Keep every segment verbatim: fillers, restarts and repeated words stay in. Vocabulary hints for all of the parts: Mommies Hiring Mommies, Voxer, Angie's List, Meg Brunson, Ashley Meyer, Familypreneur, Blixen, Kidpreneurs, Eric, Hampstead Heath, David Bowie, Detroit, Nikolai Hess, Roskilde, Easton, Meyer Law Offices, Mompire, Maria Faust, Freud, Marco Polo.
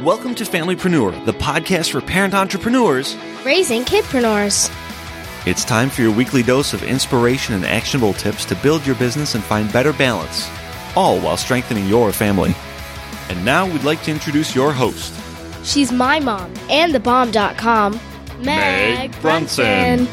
Welcome to Familypreneur, the podcast for parent entrepreneurs raising kidpreneurs. It's time for your weekly dose of inspiration and actionable tips to build your business and find better balance, all while strengthening your family. And now we'd like to introduce your host. She's my mom and the bomb dot com, Meg, Meg Brunson.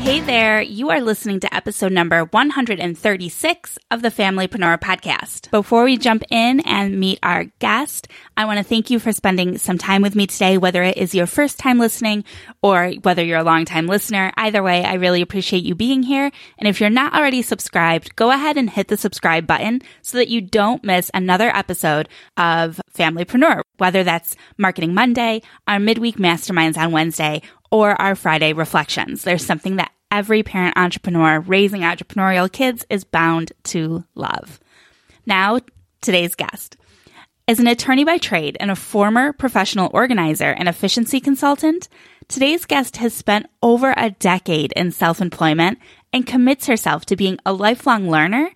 Hey there, you are listening to episode number one hundred thirty-six of the Familypreneur podcast. Before we jump in and meet our guest, I want to thank you for spending some time with me today, whether it is your first time listening or whether you're a long-time listener. Either way, I really appreciate you being here. And if you're not already subscribed, go ahead and hit the subscribe button so that you don't miss another episode of Familypreneur, whether that's Marketing Monday, our midweek masterminds on Wednesday, or our Friday reflections. There's something that every parent entrepreneur raising entrepreneurial kids is bound to love. Now, today's guest. As an attorney by trade and a former professional organizer and efficiency consultant, today's guest has spent over a decade in self-employment and commits herself to being a lifelong learner,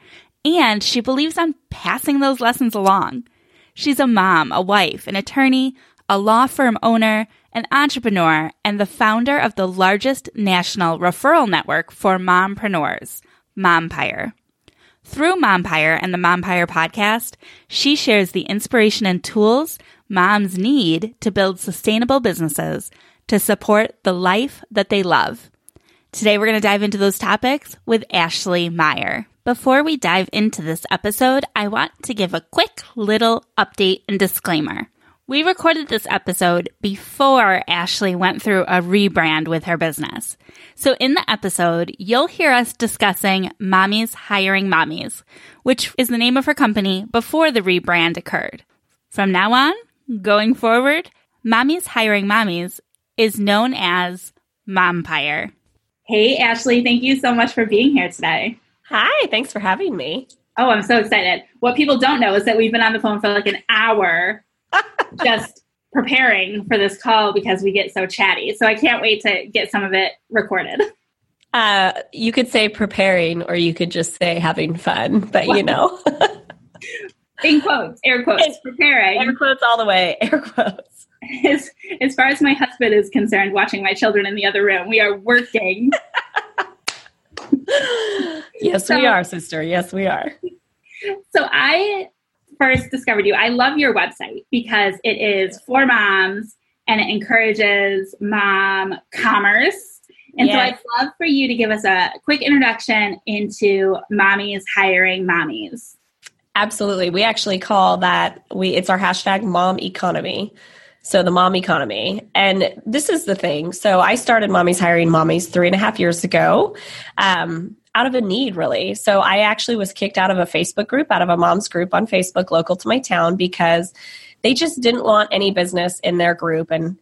and she believes on passing those lessons along. She's a mom, a wife, an attorney, a law firm owner, an entrepreneur, and the founder of the largest national referral network for mompreneurs, Mompire. Through Mompire and the Mompire podcast, she shares the inspiration and tools moms need to build sustainable businesses to support the life that they love. Today, we're going to dive into those topics with Ashley Meyer. Before we dive into this episode, I want to give a quick little update and disclaimer. We recorded this episode before Ashley went through a rebrand with her business. So in the episode, you'll hear us discussing Mommies Hiring Mommies, which is the name of her company before the rebrand occurred. From now on, going forward, Mommies Hiring Mommies is known as Mompire. Hey, Ashley, thank you so much for being here today. Hi, thanks for having me. Oh, I'm so excited. What people don't know is that we've been on the phone for like an hour just preparing for this call because we get so chatty. So I can't wait to get some of it recorded. Uh, you could say preparing, or you could just say having fun, but what? You know. In quotes, air quotes, it's preparing. Air quotes all the way, air quotes. As, as far as my husband is concerned, watching my children in the other room, we are working. Yes, so, we are, sister. Yes, we are. So I... first discovered you. I love your website because it is for moms and it encourages mom commerce. And yes. So I'd love for you to give us a quick introduction into Mommies Hiring Mommies. Absolutely. We actually call that, we it's our hashtag mom economy. So the mom economy. And this is the thing. So I started Mommies Hiring Mommies three and a half years ago. Um, out of a need, really. So I actually was kicked out of a Facebook group, out of a mom's group on Facebook local to my town, because they just didn't want any business in their group. And,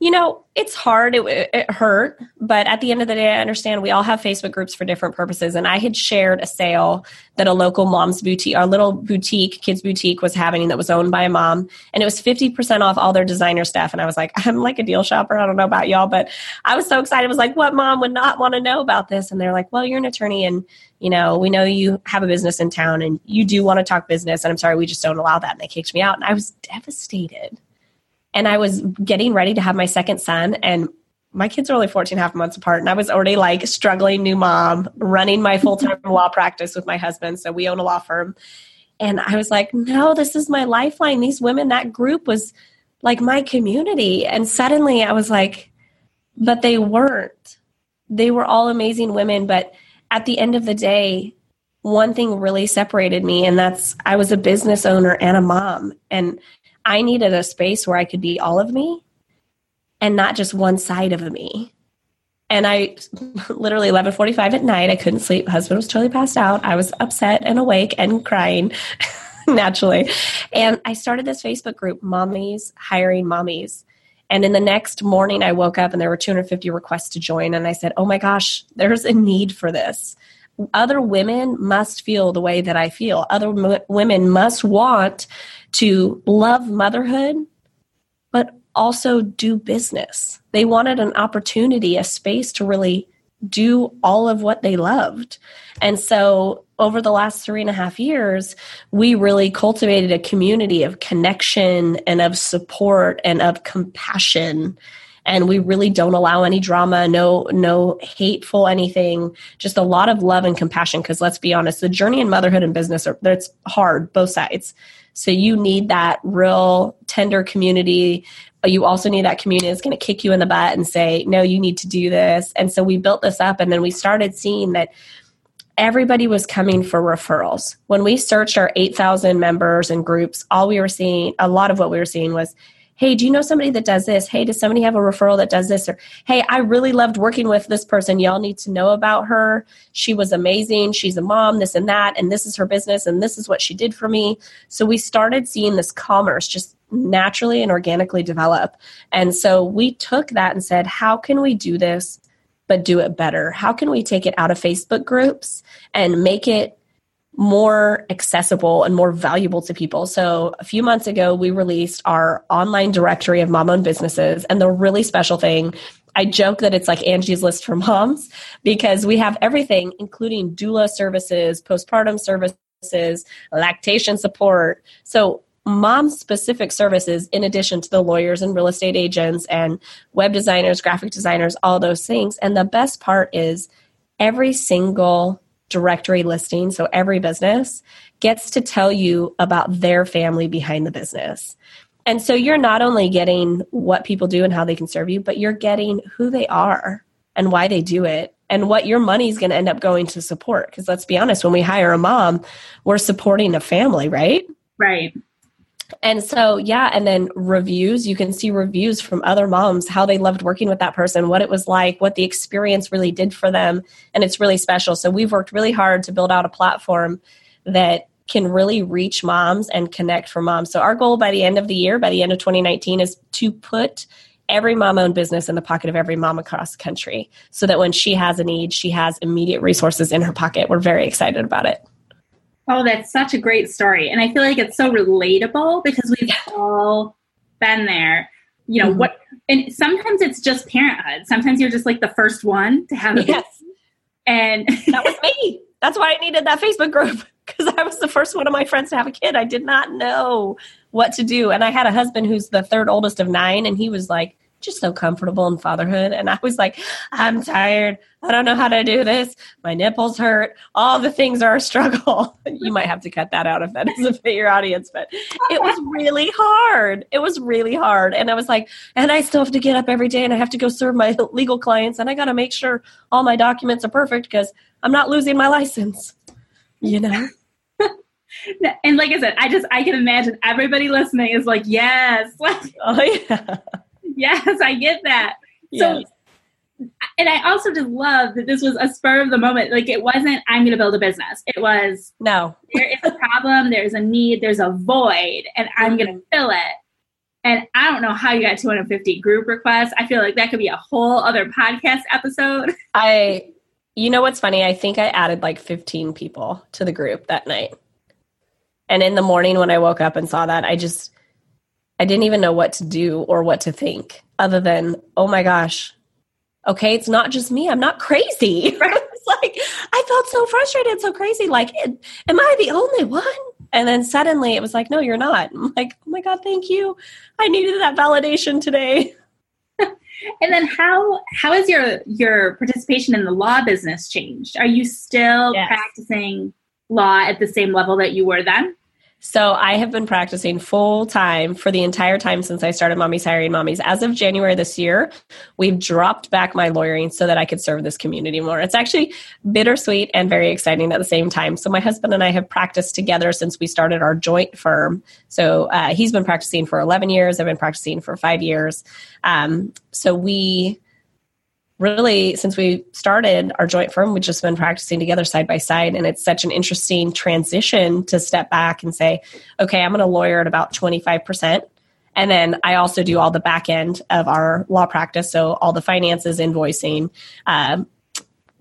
you know, it's hard. It, it hurt. But at the end of the day, I understand we all have Facebook groups for different purposes. And I had shared a sale that a local mom's boutique, our little boutique, kids boutique, was having that was owned by a mom. And it was fifty percent off all their designer stuff. And I was like, I'm like a deal shopper. I don't know about y'all, but I was so excited. I was like, what mom would not want to know about this? And they're like, well, you're an attorney. And, you know, we know you have a business in town and you do want to talk business. And I'm sorry, we just don't allow that. And they kicked me out. And I was devastated. And I was getting ready to have my second son, and my kids are only fourteen and a half months apart. And I was already like struggling new mom, running my full-time law practice with my husband. So we own a law firm. And I was like, no, this is my lifeline. These women, that group was like my community. And suddenly I was like, but they weren't. They were all amazing women. But at the end of the day, one thing really separated me, and that's I was a business owner and a mom. And I needed a space where I could be all of me and not just one side of me. And I literally eleven forty-five at night, I couldn't sleep. Husband was totally passed out. I was upset and awake and crying. naturally. And I started this Facebook group, Mommies Hiring Mommies. And in the next morning, I woke up and there were two hundred fifty requests to join. And I said, oh my gosh, there's a need for this. Other women must feel the way that I feel. Other m- women must want to love motherhood, but also do business. They wanted an opportunity, a space to really do all of what they loved. And so over the last three and a half years, we really cultivated a community of connection and of support and of compassion. And we really don't allow any drama, no no hateful anything, just a lot of love and compassion. Because let's be honest, the journey in motherhood and business, are that's hard, both sides. So you need that real tender community. You also need that community that's going to kick you in the butt and say, no, you need to do this. And so we built this up, and then we started seeing that everybody was coming for referrals. When we searched our eight thousand members and groups, all we were seeing, a lot of what we were seeing was, hey, do you know somebody that does this? Hey, does somebody have a referral that does this? Or, hey, I really loved working with this person. Y'all need to know about her. She was amazing. She's a mom, this and that, and this is her business, and this is what she did for me. So we started seeing this commerce just naturally and organically develop. And so we took that and said, how can we do this, but do it better? How can we take it out of Facebook groups and make it more accessible and more valuable to people? So a few months ago, we released our online directory of mom-owned businesses. And the really special thing, I joke that it's like Angie's List for moms, because we have everything, including doula services, postpartum services, lactation support. So mom-specific services, in addition to the lawyers and real estate agents and web designers, graphic designers, all those things. And the best part is every single directory listing, so every business, gets to tell you about their family behind the business. And so you're not only getting what people do and how they can serve you, but you're getting who they are and why they do it, and what your money is going to end up going to support. Because let's be honest, when we hire a mom, we're supporting a family, right? Right. And so, yeah, and then reviews, you can see reviews from other moms, how they loved working with that person, what it was like, what the experience really did for them. And it's really special. So we've worked really hard to build out a platform that can really reach moms and connect for moms. So our goal by the end of the year, by the end of twenty nineteen, is to put every mom-owned business in the pocket of every mom across the country, so that when she has a need, she has immediate resources in her pocket. We're very excited about it. Oh, that's such a great story. And I feel like it's so relatable, because we've all been there. You know, mm-hmm. what, and sometimes it's just parenthood. Sometimes you're just like the first one to have a yes. baby. And that was me. That's why I needed that Facebook group, because I was the first one of my friends to have a kid. I did not know what to do. And I had a husband who's the third oldest of nine, and he was like, just so comfortable in fatherhood. And I was like, I'm tired. I don't know how to do this. My nipples hurt. All the things are a struggle. You might have to cut that out if that doesn't fit your audience, but it was really hard. It was really hard. And I was like, and I still have to get up every day, and I have to go serve my legal clients, and I got to make sure all my documents are perfect, because I'm not losing my license, you know? And like I said, I just, I can imagine everybody listening is like, yes. Oh yeah. Yes, I get that. Yes. So, and I also just love that this was a spur of the moment. Like, it wasn't, I'm going to build a business. It was, no, there is a problem, there's a need, there's a void, and I'm going to fill it. And I don't know how you got two hundred fifty group requests. I feel like that could be a whole other podcast episode. I, you know what's funny? I think I added like fifteen people to the group that night. And in the morning when I woke up and saw that, I just, I didn't even know what to do or what to think, other than, oh my gosh, okay, it's not just me. I'm not crazy. Right? It's like, I felt so frustrated, so crazy. Like, am I the only one? And then suddenly it was like, no, you're not. I'm like, oh my God, thank you. I needed that validation today. And then how, how has your, your participation in the law business changed? Are you still yes. practicing law at the same level that you were then? So I have been practicing full time for the entire time since I started Mommies Hiring Mommies. As of January this year, we've dropped back my lawyering so that I could serve this community more. It's actually bittersweet and very exciting at the same time. So my husband and I have practiced together since we started our joint firm. So uh, he's been practicing for eleven years. I've been practicing for five years. Um, so we... really, since we started our joint firm, we've just been practicing together side by side. And it's such an interesting transition to step back and say, okay, I'm going to lawyer at about twenty-five percent. And then I also do all the back end of our law practice. So all the finances, invoicing, um,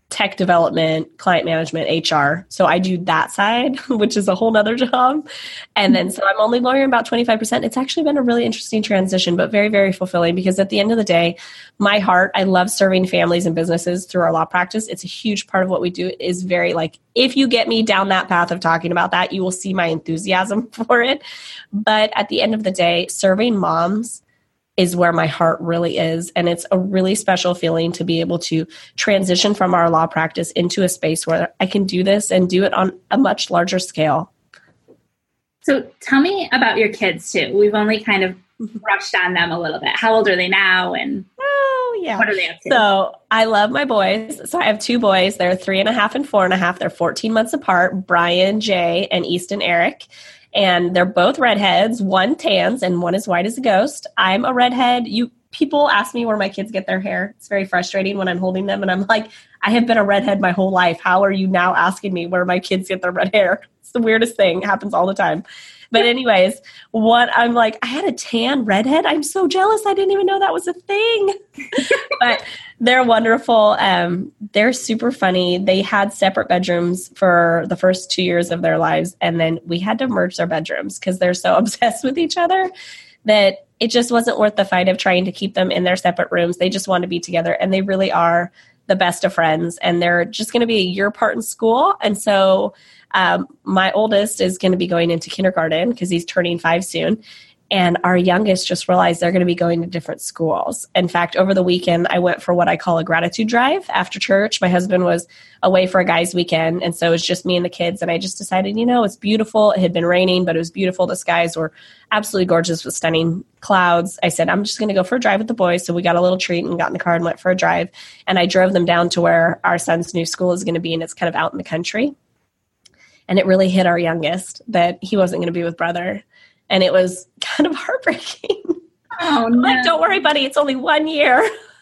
tech development, client management, H R. So I do that side, which is a whole nother job. And then, so I'm only lawyering about twenty-five percent. It's actually been a really interesting transition, but very, very fulfilling, because at the end of the day, my heart, I love serving families and businesses through our law practice. It's a huge part of what we do. It is very like, if you get me down that path of talking about that, you will see my enthusiasm for it. But at the end of the day, serving moms is where my heart really is. And it's a really special feeling to be able to transition from our law practice into a space where I can do this and do it on a much larger scale. So tell me about your kids too. We've only kind of brushed on them a little bit. How old are they now? And oh, yeah. What are they up to? So I love my boys. So I have two boys. They're three and a half and four and a half. They're fourteen months apart, Brian, Jay, and Easton, Eric. And they're both redheads, one tans and one is white as a ghost. I'm a redhead. You people ask me where my kids get their hair. It's very frustrating when I'm holding them and I'm like, I have been a redhead my whole life. How are you now asking me where my kids get their red hair? It's the weirdest thing. It happens all the time. But anyways, what I'm like, I had a tan redhead. I'm so jealous. I didn't even know that was a thing. But they're wonderful. Um, they're super funny. They had separate bedrooms for the first two years of their lives. And then we had to merge their bedrooms because they're so obsessed with each other that it just wasn't worth the fight of trying to keep them in their separate rooms. They just want to be together. And they really are the best of friends. And they're just going to be a year apart in school. And so Um, my oldest is going to be going into kindergarten because he's turning five soon. And our youngest just realized they're going to be going to different schools. In fact, over the weekend, I went for what I call a gratitude drive after church. My husband was away for a guy's weekend. And so it was just me and the kids. And I just decided, you know, it's beautiful. It had been raining, but it was beautiful. The skies were absolutely gorgeous with stunning clouds. I said, I'm just going to go for a drive with the boys. So we got a little treat and got in the car and went for a drive. And I drove them down to where our son's new school is going to be. And it's kind of out in the country. And it really hit our youngest that he wasn't going to be with brother. And it was kind of heartbreaking. Oh, no. Like, don't worry, buddy. It's only one year.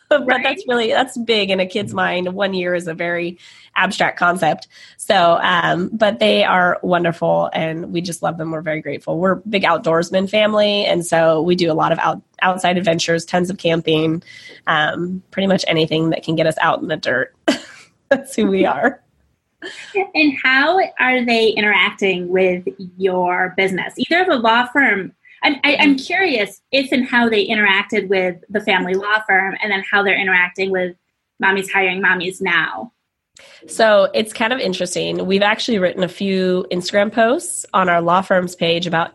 But right? that's really, that's big in a kid's mind. One year is a very abstract concept. So, um, but they are wonderful and we just love them. We're very grateful. We're a big outdoorsman family. And so we do a lot of out, outside adventures, tons of camping, um, pretty much anything that can get us out in the dirt. That's who we are. And how are they interacting with your business? Either of a law firm, I'm, I, I'm curious if and how they interacted with the family law firm and then how they're interacting with Mommies Hiring Mommies now. So it's kind of interesting. We've actually written a few Instagram posts on our law firm's page about,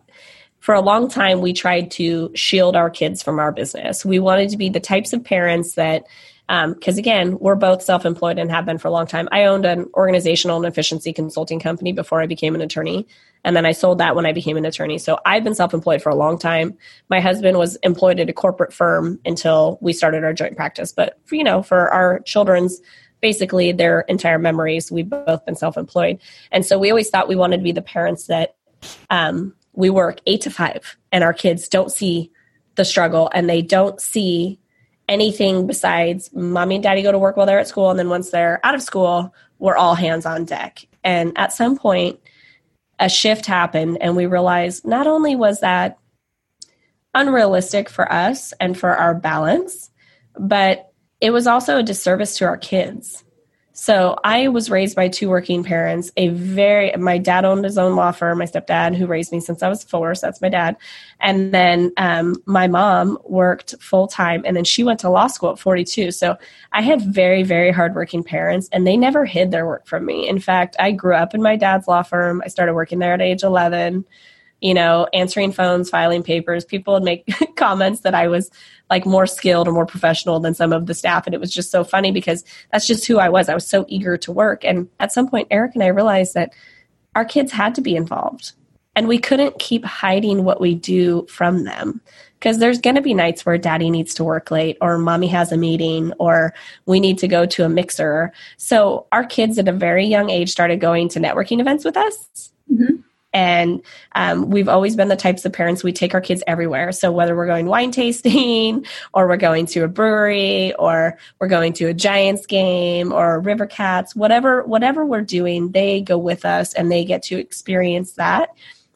for a long time, we tried to shield our kids from our business. We wanted to be the types of parents that Because um, again, we're both self-employed and have been for a long time. I owned an organizational and efficiency consulting company before I became an attorney. And then I sold that when I became an attorney. So I've been self-employed for a long time. My husband was employed at a corporate firm until we started our joint practice. But for, you know, for our children's, basically their entire memories, we've both been self-employed. And so we always thought we wanted to be the parents that um, we work eight to five and our kids don't see the struggle and they don't see anything besides mommy and daddy go to work while they're at school. And then once they're out of school, we're all hands on deck. And at some point, a shift happened and we realized not only was that unrealistic for us and for our balance, but it was also a disservice to our kids. So I was raised by two working parents, a very, my dad owned his own law firm, my stepdad, who raised me since I was four, so that's my dad. And then um, my mom worked full time and then she went to law school at forty-two. So I had very, very hardworking parents and they never hid their work from me. In fact, I grew up in my dad's law firm. I started working there at age eleven, you know, answering phones, filing papers. People would make comments that I was like more skilled or more professional than some of the staff. And it was just so funny because that's just who I was. I was so eager to work. And at some point, Eric and I realized that our kids had to be involved and we couldn't keep hiding what we do from them because there's going to be nights where daddy needs to work late or mommy has a meeting or we need to go to a mixer. So our kids at a very young age started going to networking events with us. Mm-hmm. And um, we've always been the types of parents, we take our kids everywhere. So whether we're going wine tasting or we're going to a brewery or we're going to a Giants game or River Cats, whatever, whatever we're doing, they go with us and they get to experience that.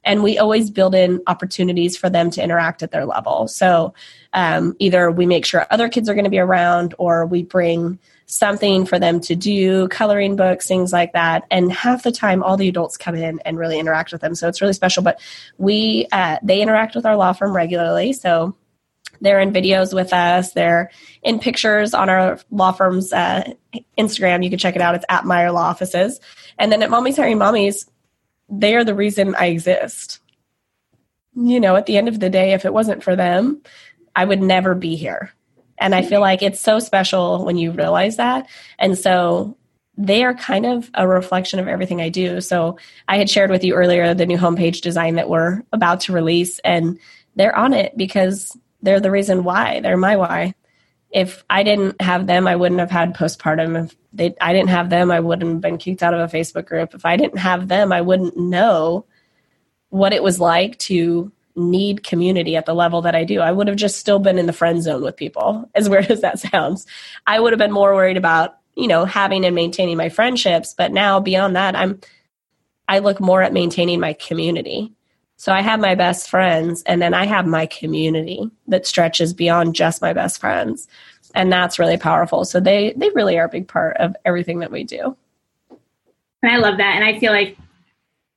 And we always build in opportunities for them to interact at their level. So um, either we make sure other kids are going to be around or we bring something for them to do, coloring books, things like that. And half the time, all the adults come in and really interact with them. So it's really special. But we uh, they interact with our law firm regularly. So they're in videos with us. They're in pictures on our law firm's uh, Instagram. You can check it out. It's at Meyer Law Offices. And then at Mommies Hiring Mommies, they are the reason I exist. You know, at the end of the day, if it wasn't for them, I would never be here. And I feel like it's so special when you realize that. And so they are kind of a reflection of everything I do. So I had shared with you earlier the new homepage design that we're about to release, and they're on it because they're the reason why. They're my why. If I didn't have them, I wouldn't have had postpartum. If they, I didn't have them, I wouldn't have been kicked out of a Facebook group. If I didn't have them, I wouldn't know what it was like to need community at the level that I do. I would have just still been in the friend zone with people, as weird as that sounds. I would have been more worried about, you know, having and maintaining my friendships. But now beyond that, I'm, I look more at maintaining my community. So I have my best friends, and then I have my community that stretches beyond just my best friends. And that's really powerful. So they they really are a big part of everything that we do. And I love that. And I feel like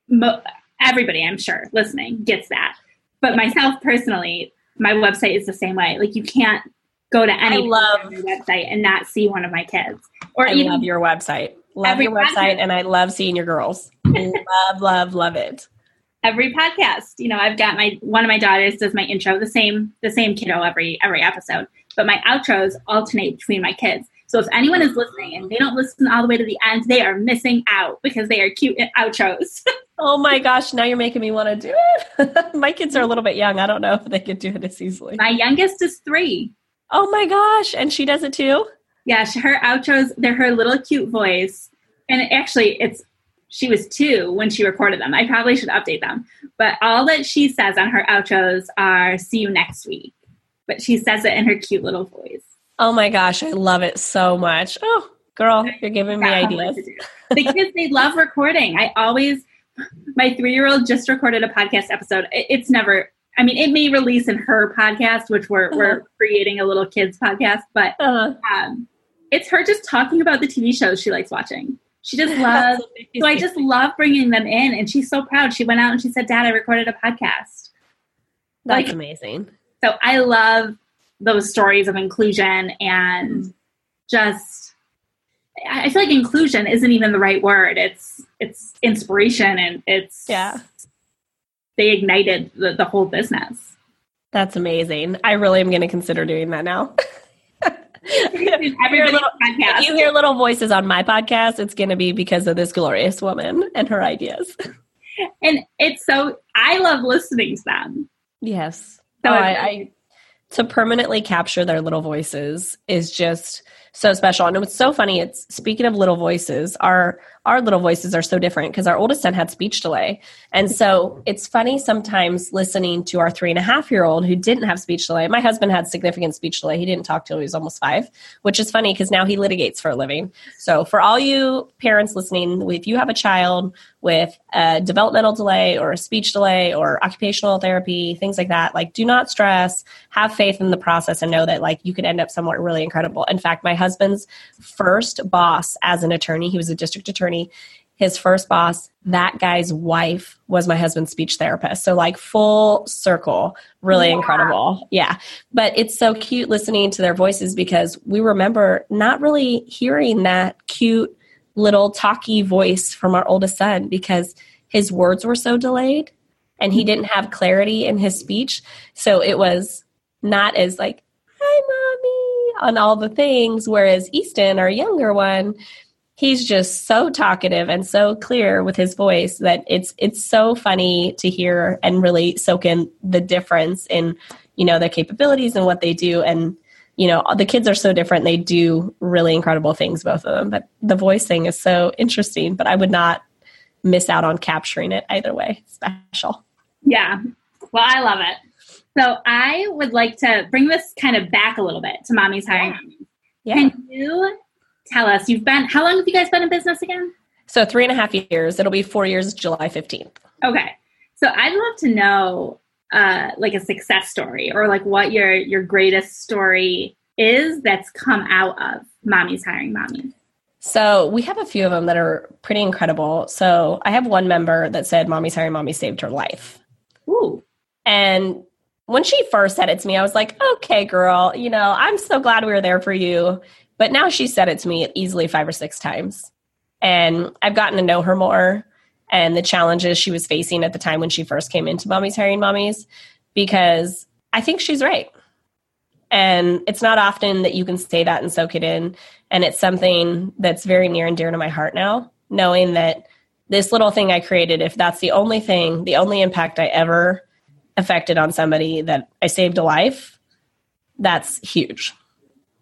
mo- everybody, I'm sure, listening gets that. But myself personally, my website is the same way. Like, you can't go to any website and not see one of my kids. Or I even love your website. Love your website. And I love seeing your girls. love, love, love it. Every podcast, you know, I've got my, one of my daughters does my intro, the same, the same kiddo every, every episode, but my outros alternate between my kids. So if anyone is listening and they don't listen all the way to the end, they are missing out because they are cute outros. Oh my gosh. Now you're making me want to do it. My kids are a little bit young. I don't know if they could do it as easily. My youngest is three. Oh my gosh. And she does it too. Yeah. She, her outros, they're her little cute voice. And actually it's, she was two when she recorded them. I probably should update them. But all that she says on her outros are, see you next week. But she says it in her cute little voice. Oh my gosh, I love it so much. Oh, girl, you're giving me ideas. The kids, they love recording. I always, my three-year-old just recorded a podcast episode. It, it's never, I mean, it may release in her podcast, which we're, uh-huh. we're creating a little kids podcast. But uh-huh. um, it's her just talking about the T V shows she likes watching. She just loves, so I just love bringing them in, and she's so proud. She went out and she said, Dad, I recorded a podcast. That's like, amazing. So I love those stories of inclusion and mm. just, I feel like inclusion isn't even the right word. It's, it's inspiration, and it's, yeah, they ignited the, the whole business. That's amazing. I really am going to consider doing that now. Every little, if you hear little voices on my podcast, it's going to be because of this glorious woman and her ideas. And it's so, I love listening to them. Yes. So oh, I, I, to permanently capture their little voices is just so special. And it's so funny. It's speaking of little voices, our, our little voices are so different because our oldest son had speech delay. And so it's funny sometimes listening to our three and a half year old who didn't have speech delay. My husband had significant speech delay. He didn't talk till he was almost five, which is funny because now he litigates for a living. So for all you parents listening, if you have a child with a developmental delay or a speech delay or occupational therapy, things like that, like, do not stress, have faith in the process, and know that, like, you could end up somewhere really incredible. In fact, my husband's first boss as an attorney, he was a district attorney, his first boss, that guy's wife was my husband's speech therapist. So, like, full circle, really wow. incredible. Yeah. But it's so cute listening to their voices because we remember not really hearing that cute little talky voice from our oldest son because his words were so delayed and he didn't have clarity in his speech. So it was not as like, hi, mommy, on all the things. Whereas Easton, our younger one, he's just so talkative and so clear with his voice that it's it's so funny to hear and really soak in the difference in, you know, their capabilities and what they do. And, you know, the kids are so different. They do really incredible things, both of them. But the voice thing is so interesting. But I would not miss out on capturing it either way. Special. Yeah. Well, I love it. So I would like to bring this kind of back a little bit to Mommy's Hiring. Yeah. Yeah. Can you tell us, you've been, how long have you guys been in business again? So three and a half years. It'll be four years, July fifteenth. Okay. So I'd love to know uh, like a success story or like what your, your greatest story is that's come out of Mommy's Hiring Mommies. So we have a few of them that are pretty incredible. So I have one member that said Mommy's Hiring Mommy saved her life. Ooh. And when she first said it to me, I was like, okay, girl, you know, I'm so glad we were there for you. But now she said it to me easily five or six times. And I've gotten to know her more and the challenges she was facing at the time when she first came into Mommies Hiring Mommies, because I think she's right. And it's not often that you can say that and soak it in. And it's something that's very near and dear to my heart now, knowing that this little thing I created, if that's the only thing, the only impact I ever affected on somebody, that I saved a life, that's huge.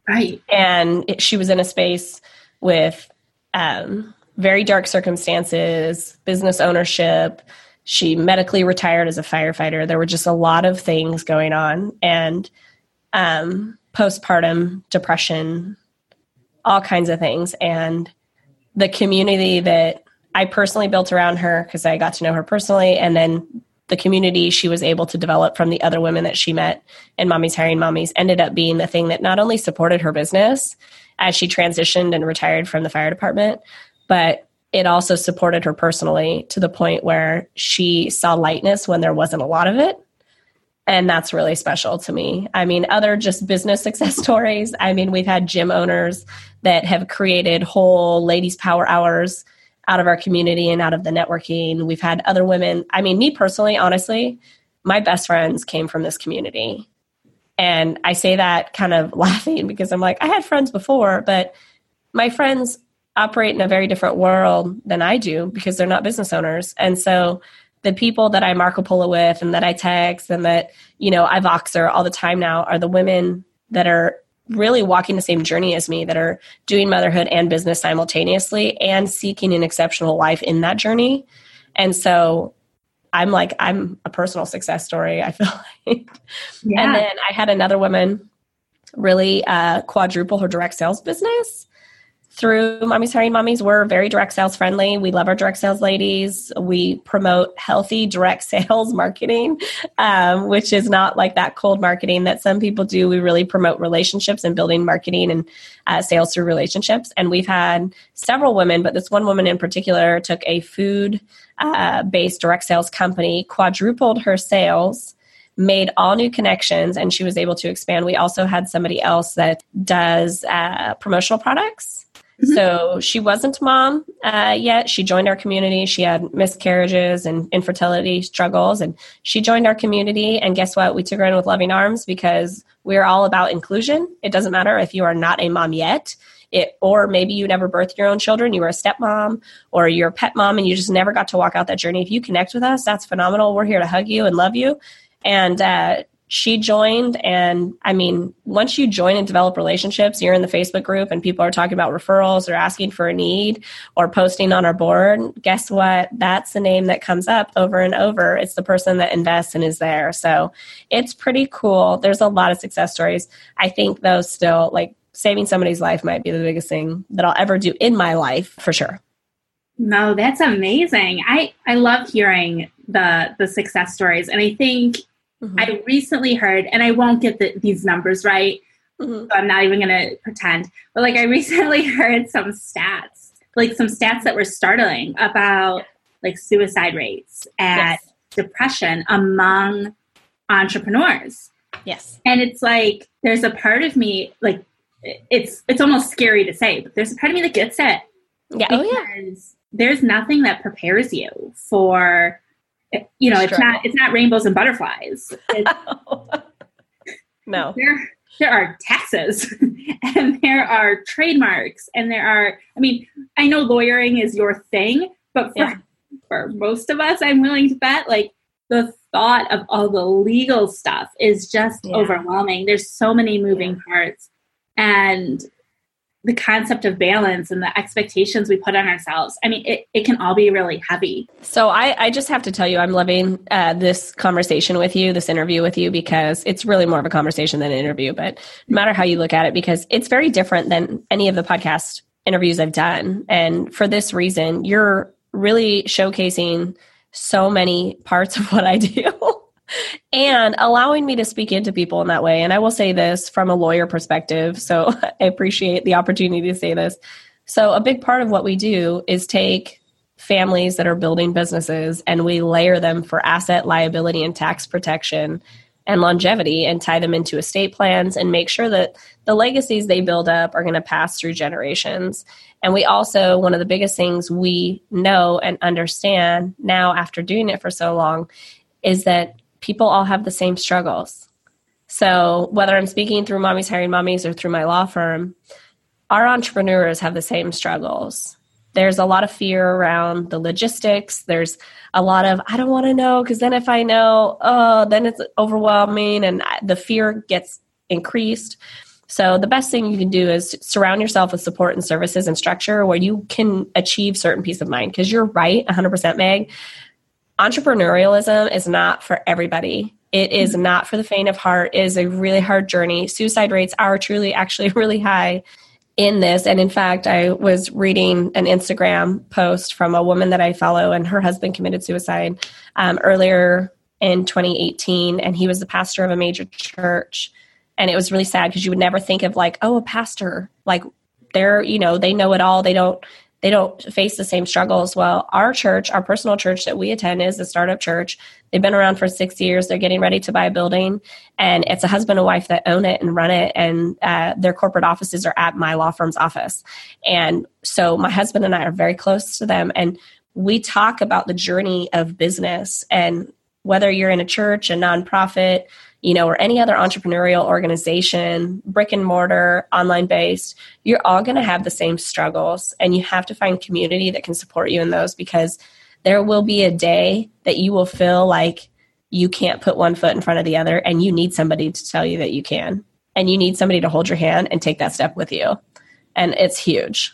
Right. And it, she was in a space with um, very dark circumstances, business ownership. She medically retired as a firefighter. There were just a lot of things going on. And Um, postpartum depression, all kinds of things. And the community that I personally built around her, because I got to know her personally, and then the community she was able to develop from the other women that she met in Mommies Hiring Mommies ended up being the thing that not only supported her business as she transitioned and retired from the fire department, but it also supported her personally to the point where she saw lightness when there wasn't a lot of it. And that's really special to me. I mean, other just business success stories. I mean, we've had gym owners that have created whole ladies power hours out of our community and out of the networking. We've had other women. I mean, me personally, honestly, my best friends came from this community. And I say that kind of laughing because I'm like, I had friends before, but my friends operate in a very different world than I do because they're not business owners. And so the people that I Marco Polo with and that I text and that, you know, I Voxer all the time now are the women that are really walking the same journey as me, that are doing motherhood and business simultaneously and seeking an exceptional life in that journey. And so I'm like, I'm a personal success story, I feel like. Yeah. And then I had another woman really uh, quadruple her direct sales business through Mommies Hiring Mommies. We're very direct sales friendly. We love our direct sales ladies. We promote healthy direct sales marketing, um, which is not like that cold marketing that some people do. We really promote relationships and building marketing and uh, sales through relationships. And we've had several women, but this one woman in particular took a food-based uh, direct sales company, quadrupled her sales, made all new connections, and she was able to expand. We also had somebody else that does uh, promotional products. So she wasn't mom uh, yet. She joined our community. She had miscarriages and infertility struggles, and she joined our community. And guess what? We took her in with loving arms because we're all about inclusion. It doesn't matter if you are not a mom yet, it, or maybe you never birthed your own children. You were a stepmom or you're a pet mom and you just never got to walk out that journey. If you connect with us, that's phenomenal. We're here to hug you and love you. And uh, she joined, and I mean, once you join and develop relationships, you're in the Facebook group and people are talking about referrals or asking for a need or posting on our board. Guess what? That's the name that comes up over and over. It's the person that invests and is there. So it's pretty cool. There's a lot of success stories. I think though still, like, saving somebody's life might be the biggest thing that I'll ever do in my life for sure. No, that's amazing. I, I love hearing the the success stories. And I think Mm-hmm. I recently heard, and I won't get the, these numbers right, mm-hmm. so I'm not even going to pretend, but like I recently heard some stats, like some stats that were startling about like suicide rates and yes. depression among entrepreneurs. Yes. And it's like, there's a part of me, like it's, it's almost scary to say, but there's a part of me that gets it. Yeah. Oh, yeah. There's nothing that prepares you for, you know, it's not, it's not rainbows and butterflies. No, there, there are taxes and there are trademarks and there are, I mean, I know lawyering is your thing, but for, yeah. for most of us, I'm willing to bet like the thought of all the legal stuff is just yeah. overwhelming. There's so many moving yeah. parts. And the concept of balance and the expectations we put on ourselves. I mean, it, it can all be really heavy. So I, I just have to tell you, I'm loving uh, this conversation with you, this interview with you, because it's really more of a conversation than an interview, but no matter how you look at it, because it's very different than any of the podcast interviews I've done. And for this reason, you're really showcasing so many parts of what I do and allowing me to speak into people in that way. And I will say this from a lawyer perspective, so I appreciate the opportunity to say this. So a big part of what we do is take families that are building businesses and we layer them for asset, liability, and tax protection and longevity and tie them into estate plans and make sure that the legacies they build up are going to pass through generations. And we also, one of the biggest things we know and understand now after doing it for so long is that people all have the same struggles. So whether I'm speaking through Mommies Hiring Mommies or through my law firm, our entrepreneurs have the same struggles. There's a lot of fear around the logistics. There's a lot of, I don't want to know, because then if I know, oh, then it's overwhelming and the fear gets increased. So the best thing you can do is surround yourself with support and services and structure where you can achieve certain peace of mind. Because you're right, one hundred percent, Meg. Entrepreneurialism is not for everybody. It is not for the faint of heart. It is a really hard journey. Suicide rates are truly actually really high in this. And in fact, I was reading an Instagram post from a woman that I follow, and her husband committed suicide um, earlier in twenty eighteen. And he was the pastor of a major church. And it was really sad because you would never think of like, oh, a pastor, like they're, you know, they know it all. They don't, They don't face the same struggles. Well, our church, our personal church that we attend is a startup church. They've been around for six years. They're getting ready to buy a building. And it's a husband and wife that own it and run it. And uh, their corporate offices are at my law firm's office. And so my husband and I are very close to them. And we talk about the journey of business. And whether you're in a church, a nonprofit, you know, or any other entrepreneurial organization, brick and mortar, online based, you're all going to have the same struggles. And you have to find community that can support you in those, because there will be a day that you will feel like you can't put one foot in front of the other and you need somebody to tell you that you can. And you need somebody to hold your hand and take that step with you. And it's huge.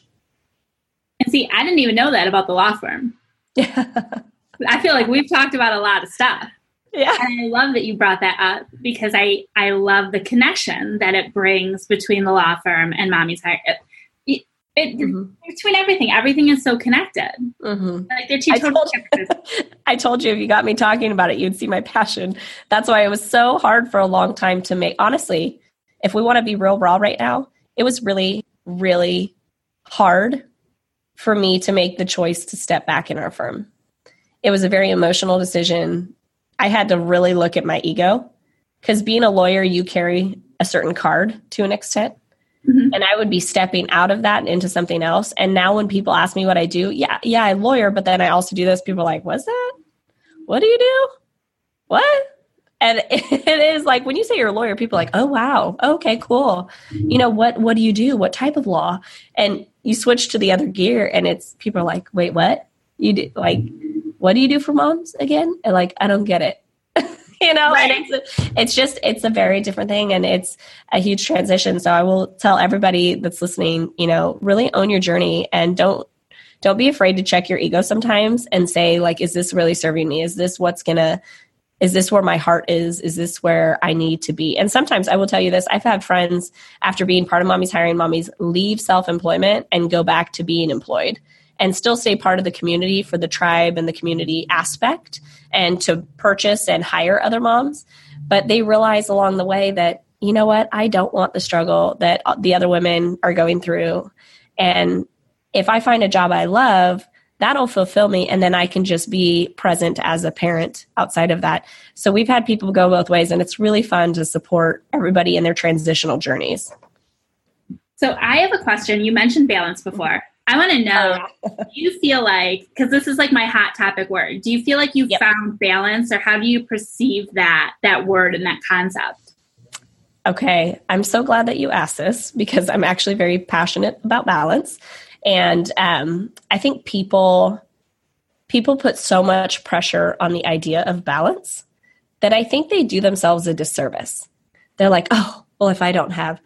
And see, I didn't even know that about the law firm. I feel like we've talked about a lot of stuff. Yeah. And I love that you brought that up, because I, I love the connection that it brings between the law firm and Mommy's Hiring. It, it, mm-hmm. Between everything, everything is so connected. Mm-hmm. Like they're two I, total told, I told you if you got me talking about it, you'd see my passion. That's why it was so hard for a long time to make. Honestly, if we want to be real raw right now, it was really, really hard for me to make the choice to step back in our firm. It was a very emotional decision. I had to really look at my ego, because being a lawyer, you carry a certain card to an extent. Mm-hmm. And I would be stepping out of that and into something else. And now when people ask me what I do, yeah, yeah, I lawyer, but then I also do this. People are like, what's that? What do you do? What? And it is like, when you say you're a lawyer, people are like, oh, wow. Okay, cool. You know, what, what do you do? What type of law? And you switch to the other gear and it's, people are like, wait, what? You do like, what do you do for moms again? And like, I don't get it. you know, right. And it's, a, it's just, it's a very different thing. And it's a huge transition. So I will tell everybody that's listening, you know, really own your journey and don't, don't be afraid to check your ego sometimes and say like, is this really serving me? Is this what's gonna, is this where my heart is? Is this where I need to be? And sometimes I will tell you this, I've had friends after being part of Mommy's Hiring Mommies leave self-employment and go back to being employed, and still stay part of the community for the tribe and the community aspect and to purchase and hire other moms. But they realize along the way that, you know what, I don't want the struggle that the other women are going through. And if I find a job I love, that'll fulfill me. And then I can just be present as a parent outside of that. So we've had people go both ways, and it's really fun to support everybody in their transitional journeys. So I have a question. You mentioned balance before. I want to know, do you feel like, because this is like my hot topic word, do you feel like you've yep. found balance, or how do you perceive that that word and that concept? Okay. I'm so glad that you asked this, because I'm actually very passionate about balance. And um, I think people people put so much pressure on the idea of balance that I think they do themselves a disservice. They're like, oh, well, if I don't have,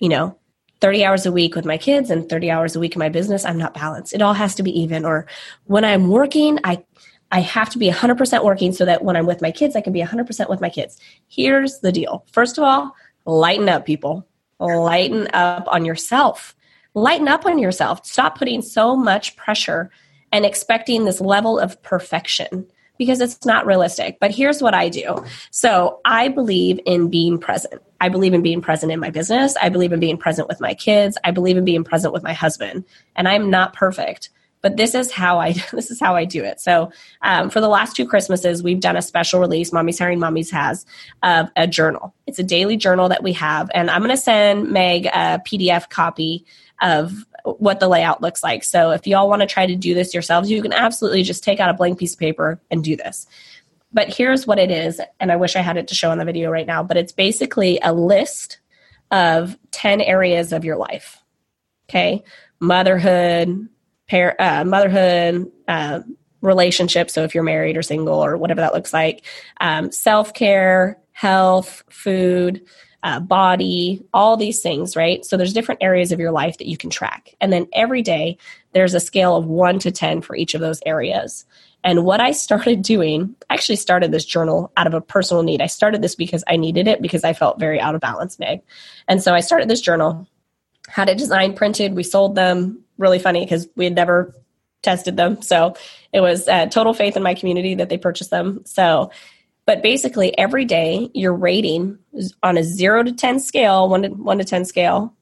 you know, thirty hours a week with my kids and thirty hours a week in my business, I'm not balanced. It all has to be even. Or when I'm working, I I have to be one hundred percent working so that when I'm with my kids, I can be one hundred percent with my kids. Here's the deal. First of all, lighten up, people. Lighten up on yourself. Lighten up on yourself. Stop putting so much pressure and expecting this level of perfection because it's not realistic. But here's what I do. So I believe in being present. I believe in being present in my business. I believe in being present with my kids. I believe in being present with my husband. And I'm not perfect. But this is how I this is how I do it. So um, for the last two Christmases, we've done a special release, Mommies Hiring Mommies has, of a journal. It's a daily journal that we have. And I'm going to send Meg a P D F copy of what the layout looks like. So if y'all want to try to do this yourselves, you can absolutely just take out a blank piece of paper and do this. But here's what it is. And I wish I had it to show on the video right now. But it's basically a list of ten areas of your life. Okay. Motherhood, Uh, motherhood, uh, relationships, so if you're married or single or whatever that looks like, um, self-care, health, food, uh, body, all these things, right? So there's different areas of your life that you can track. And then every day, there's a scale of one to ten for each of those areas. And what I started doing, I actually started this journal out of a personal need. I started this because I needed it because I felt very out of balance, Meg. And so I started this journal, had it designed, printed, we sold them. Really funny because we had never tested them. So it was uh, total faith in my community that they purchased them. So, but basically every day you're rating on a zero to ten scale, one to, one to ten scale,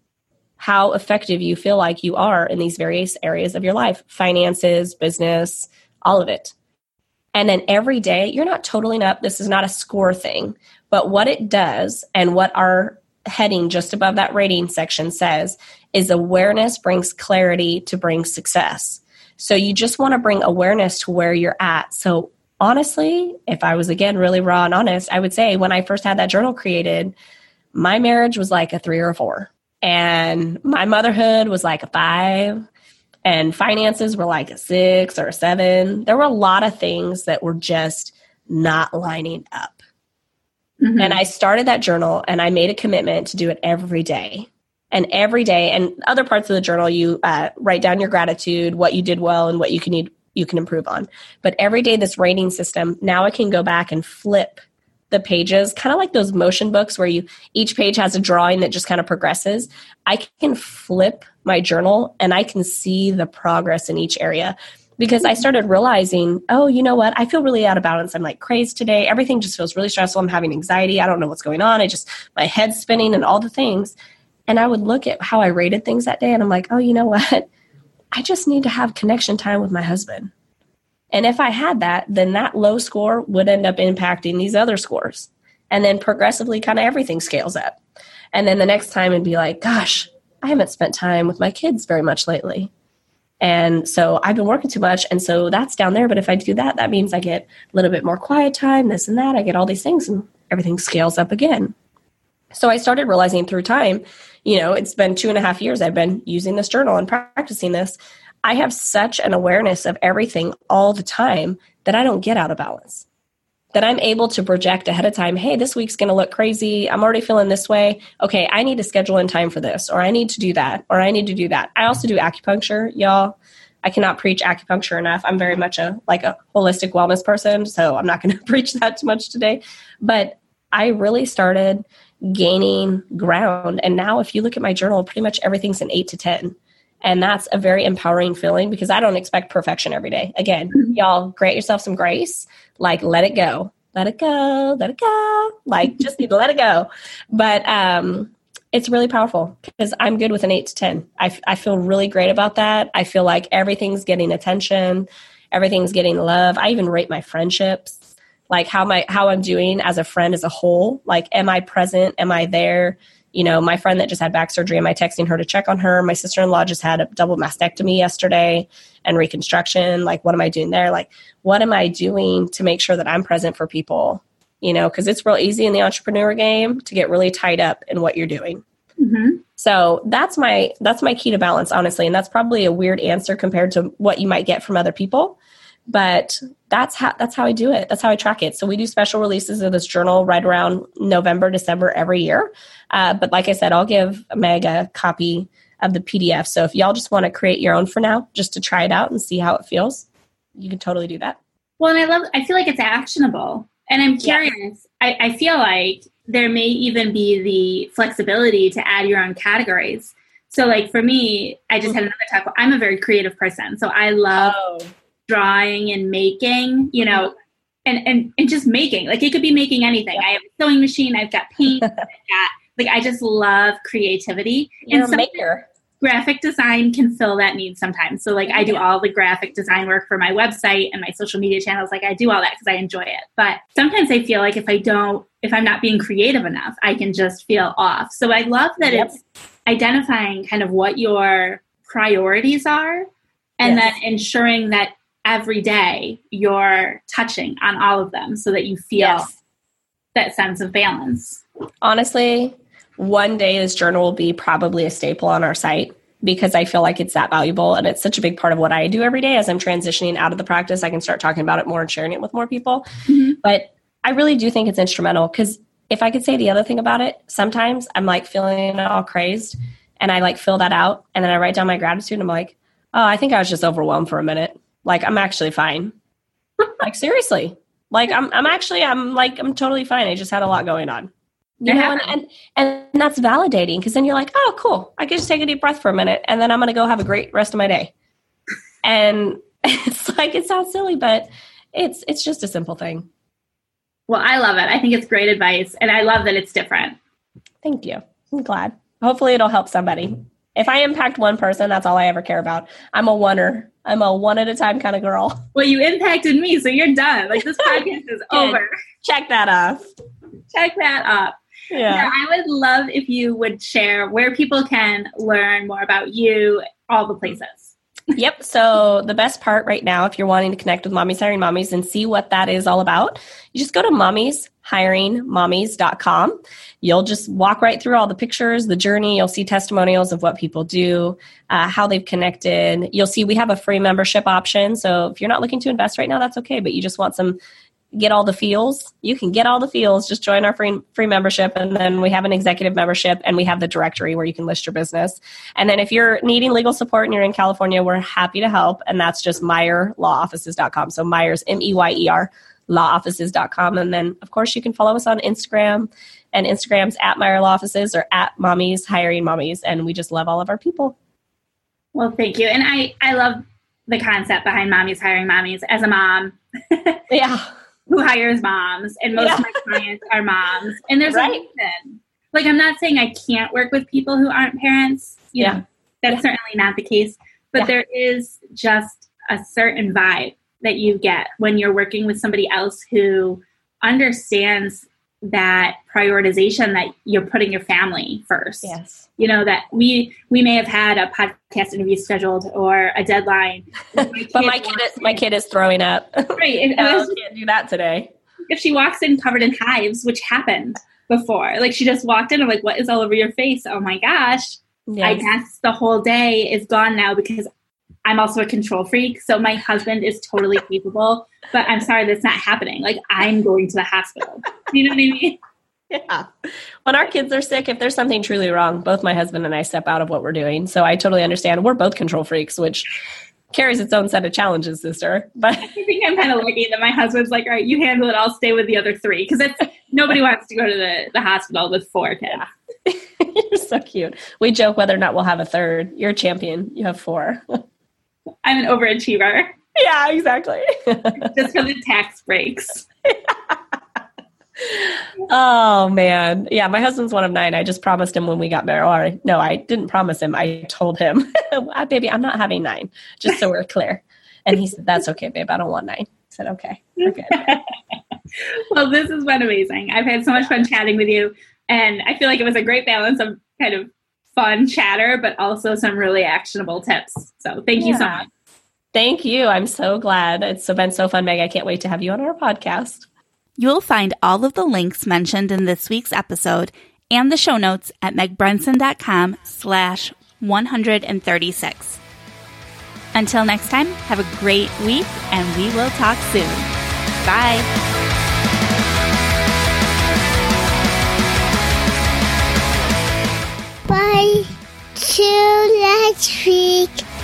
how effective you feel like you are in these various areas of your life, finances, business, all of it. And then every day you're not totaling up. This is not a score thing, but what it does and what our heading just above that rating section says is awareness brings clarity to bring success. So you just want to bring awareness to where you're at. So honestly, if I was again really raw and honest, I would say when I first had that journal created, my marriage was like a three or a four. And my motherhood was like a five. And finances were like a six or a seven. There were a lot of things that were just not lining up. Mm-hmm. And I started that journal and I made a commitment to do it every day. And every day, and other parts of the journal, you uh, write down your gratitude, what you did well, and what you can need, you can improve on. But every day, this rating system, now I can go back and flip the pages, kind of like those motion books where you each page has a drawing that just kind of progresses. I can flip my journal and I can see the progress in each area. Because I started realizing, oh, you know what? I feel really out of balance. I'm like crazed today. Everything just feels really stressful. I'm having anxiety. I don't know what's going on. I just, my head's spinning and all the things. And I would look at how I rated things that day and I'm like, oh, you know what? I just need to have connection time with my husband. And if I had that, then that low score would end up impacting these other scores. And then progressively kind of everything scales up. And then the next time it'd be like, gosh, I haven't spent time with my kids very much lately. And so I've been working too much. And so that's down there. But if I do that, that means I get a little bit more quiet time, this and that. I get all these things and everything scales up again. So I started realizing through time, you know, it's been two and a half years I've been using this journal and practicing this. I have such an awareness of everything all the time that I don't get out of balance, that I'm able to project ahead of time, hey, this week's going to look crazy. I'm already feeling this way. Okay, I need to schedule in time for this, or I need to do that, or I need to do that. I also do acupuncture, y'all. I cannot preach acupuncture enough. I'm very much a like a holistic wellness person, so I'm not going to preach that too much today. But I really started gaining ground. And now if you look at my journal, pretty much everything's an eight to ten. And that's a very empowering feeling because I don't expect perfection every day. Again, y'all grant yourself some grace, like let it go, let it go, let it go, like just need to let it go. But um, it's really powerful because I'm good with an eight to ten. I, I feel really great about that. I feel like everything's getting attention. Everything's getting love. I even rate my friendships, like how my how I'm doing as a friend as a whole. Like, am I present? Am I there? You know, my friend that just had back surgery, am I texting her to check on her? My sister-in-law just had a double mastectomy yesterday and reconstruction. Like, what am I doing there? Like, what am I doing to make sure that I'm present for people? You know, because it's real easy in the entrepreneur game to get really tied up in what you're doing. Mm-hmm. So that's my that's my key to balance, honestly. And that's probably a weird answer compared to what you might get from other people. But that's how that's how I do it. That's how I track it. So we do special releases of this journal right around November, December every year. Uh, but like I said, I'll give Meg a copy of the P D F. So if y'all just want to create your own for now, just to try it out and see how it feels, you can totally do that. Well, and I love, I feel like it's actionable. And I'm curious, yeah. I, I feel like there may even be the flexibility to add your own categories. So like for me, I just mm-hmm. had another talk. I'm a very creative person. So I love oh. drawing and making, you know, and, and, and just making, like it could be making anything. Yeah. I have a sewing machine. I've got paint. I've got, like, I just love creativity. You're and a maker. Graphic design can fill that need sometimes. So like I do all the graphic design work for my website and my social media channels. Like I do all that because I enjoy it. But sometimes I feel like if I don't, if I'm not being creative enough, I can just feel off. So I love that yep. it's identifying kind of what your priorities are and yes. then ensuring that every day you're touching on all of them so that you feel yes. that sense of balance. Honestly, one day this journal will be probably a staple on our site because I feel like it's that valuable. And it's such a big part of what I do every day. As I'm transitioning out of the practice, I can start talking about it more and sharing it with more people. Mm-hmm. But I really do think it's instrumental because if I could say the other thing about it, sometimes I'm like feeling all crazed and I like fill that out. And then I write down my gratitude and I'm like, oh, I think I was just overwhelmed for a minute. Like I'm actually fine. Like seriously, like I'm, I'm actually, I'm like, I'm totally fine. I just had a lot going on. You know, and, and, and that's validating because then you're like, oh, cool. I can just take a deep breath for a minute and then I'm going to go have a great rest of my day. And it's like, it sounds silly, but it's, it's just a simple thing. Well, I love it. I think it's great advice and I love that it's different. Thank you. I'm glad. Hopefully it'll help somebody. If I impact one person, that's all I ever care about. I'm a oneer. I'm a one at a time kind of girl. Well, you impacted me, so you're done. Like this podcast is over. Check that off. Check that off. Yeah. Now, I would love if you would share where people can learn more about you, all the places. Yep. So the best part right now, if you're wanting to connect with Mommies Hiring Mommies and see what that is all about, you just go to mommies hiring mommies dot com. You'll just walk right through all the pictures, the journey. You'll see testimonials of what people do, uh, how they've connected. You'll see we have a free membership option. So if you're not looking to invest right now, that's okay. But you just want some get all the feels, you can get all the feels, just join our free free membership. And then we have an executive membership and we have the directory where you can list your business. And then if you're needing legal support and you're in California, we're happy to help. And that's just meyer law offices dot com. So Meyer's M E Y E R law offices dot com. And then of course you can follow us on Instagram and Instagram's at Meyer Law Offices or at Mommies Hiring Mommies. And we just love all of our people. Well, thank you. And I, I love the concept behind Mommies Hiring Mommies as a mom. Yeah. Who hires moms, and most yeah. of my clients are moms. And there's right. a reason. Like, I'm not saying I can't work with people who aren't parents. You yeah. know, that's yeah. certainly not the case. But yeah. there is just a certain vibe that you get when you're working with somebody else who understands that prioritization that you're putting your family first. Yes. You know, that we we may have had a podcast interview scheduled or a deadline. My but my kid is, my kid is throwing up. Right. I no, can't do that today. If she walks in covered in hives, which happened before, like she just walked in, I'm like, what is all over your face? Oh my gosh. Yes. I guess the whole day is gone now because I'm also a control freak. So my husband is totally capable, but I'm sorry, that's not happening. Like I'm going to the hospital. You know what I mean? Yeah. When our kids are sick, if there's something truly wrong, both my husband and I step out of what we're doing. So I totally understand. We're both control freaks, which carries its own set of challenges, sister. But I think I'm kind of lucky that my husband's like, all right, you handle it. I'll stay with the other three. Cause it's, nobody wants to go to the, the hospital with four kids. You're so cute. We joke whether or not we'll have a third. You're a champion. You have four. I'm an overachiever. Yeah, exactly. Just for the tax breaks. Oh, man. Yeah, my husband's one of nine. I just promised him when we got married. Or, no, I didn't promise him. I told him, baby, I'm not having nine, just so we're clear. And he said, that's okay, babe. I don't want nine. I said, okay. We're good. Well, this has been amazing. I've had so much fun chatting with you. And I feel like it was a great balance of kind of fun chatter, but also some really actionable tips. So thank yeah. you so much. Thank you. I'm so glad. It's been so fun, Meg. I can't wait to have you on our podcast. You'll find all of the links mentioned in this week's episode and the show notes at megbrenson dot com slash one thirty-six. Until next time, have a great week, and we will talk soon. Bye. Bye. Till next week.